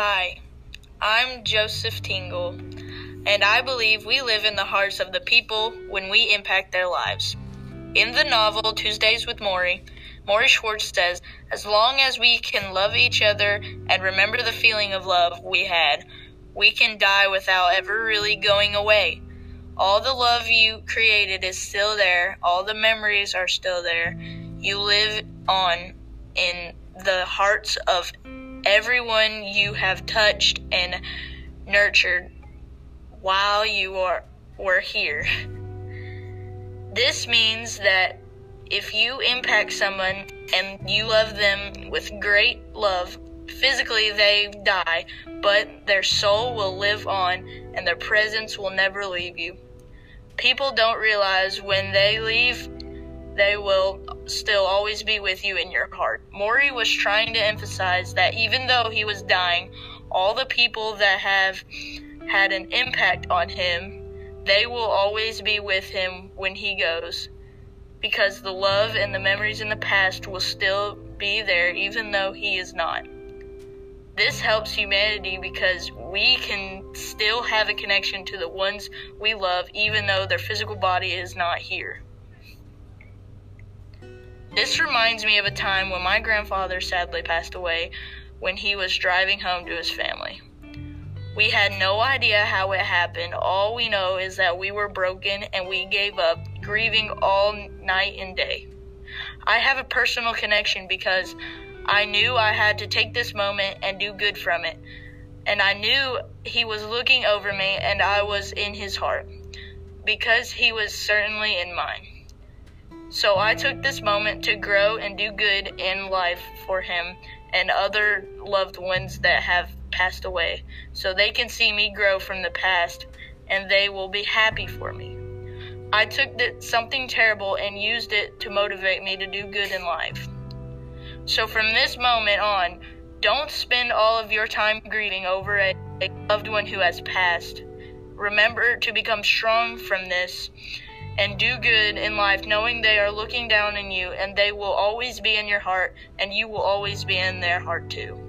Hi, I'm Joseph Tingle, and I believe we live in the hearts of the people when we impact their lives. In the novel Tuesdays with Morrie, Morrie Schwartz says, "As long as we can love each other and remember the feeling of love we had, we can die without ever really going away. All the love you created is still there. All the memories are still there. You live on in the hearts of everyone you have touched and nurtured while you were here." This means that if you impact someone and you love them with great love, physically they die, but their soul will live on and their presence will never leave you. People don't realize when they leave, they will still always be with you in your heart. Morrie was trying to emphasize that even though he was dying, all the people that have had an impact on him, they will always be with him when he goes, because the love and the memories in the past will still be there even though he is not. This helps humanity because we can still have a connection to the ones we love even though their physical body is not here. This reminds me of a time when my grandfather sadly passed away when he was driving home to his family. We had no idea how it happened. All we know is that we were broken and we gave up, grieving all night and day. I have a personal connection because I knew I had to take this moment and do good from it. And I knew he was looking over me and I was in his heart because he was certainly in mine. So I took this moment to grow and do good in life for him and other loved ones that have passed away, so they can see me grow from the past and they will be happy for me. I took something terrible and used it to motivate me to do good in life. So from this moment on, don't spend all of your time grieving over a loved one who has passed. Remember to become strong from this and do good in life, knowing they are looking down on you and they will always be in your heart and you will always be in their heart too.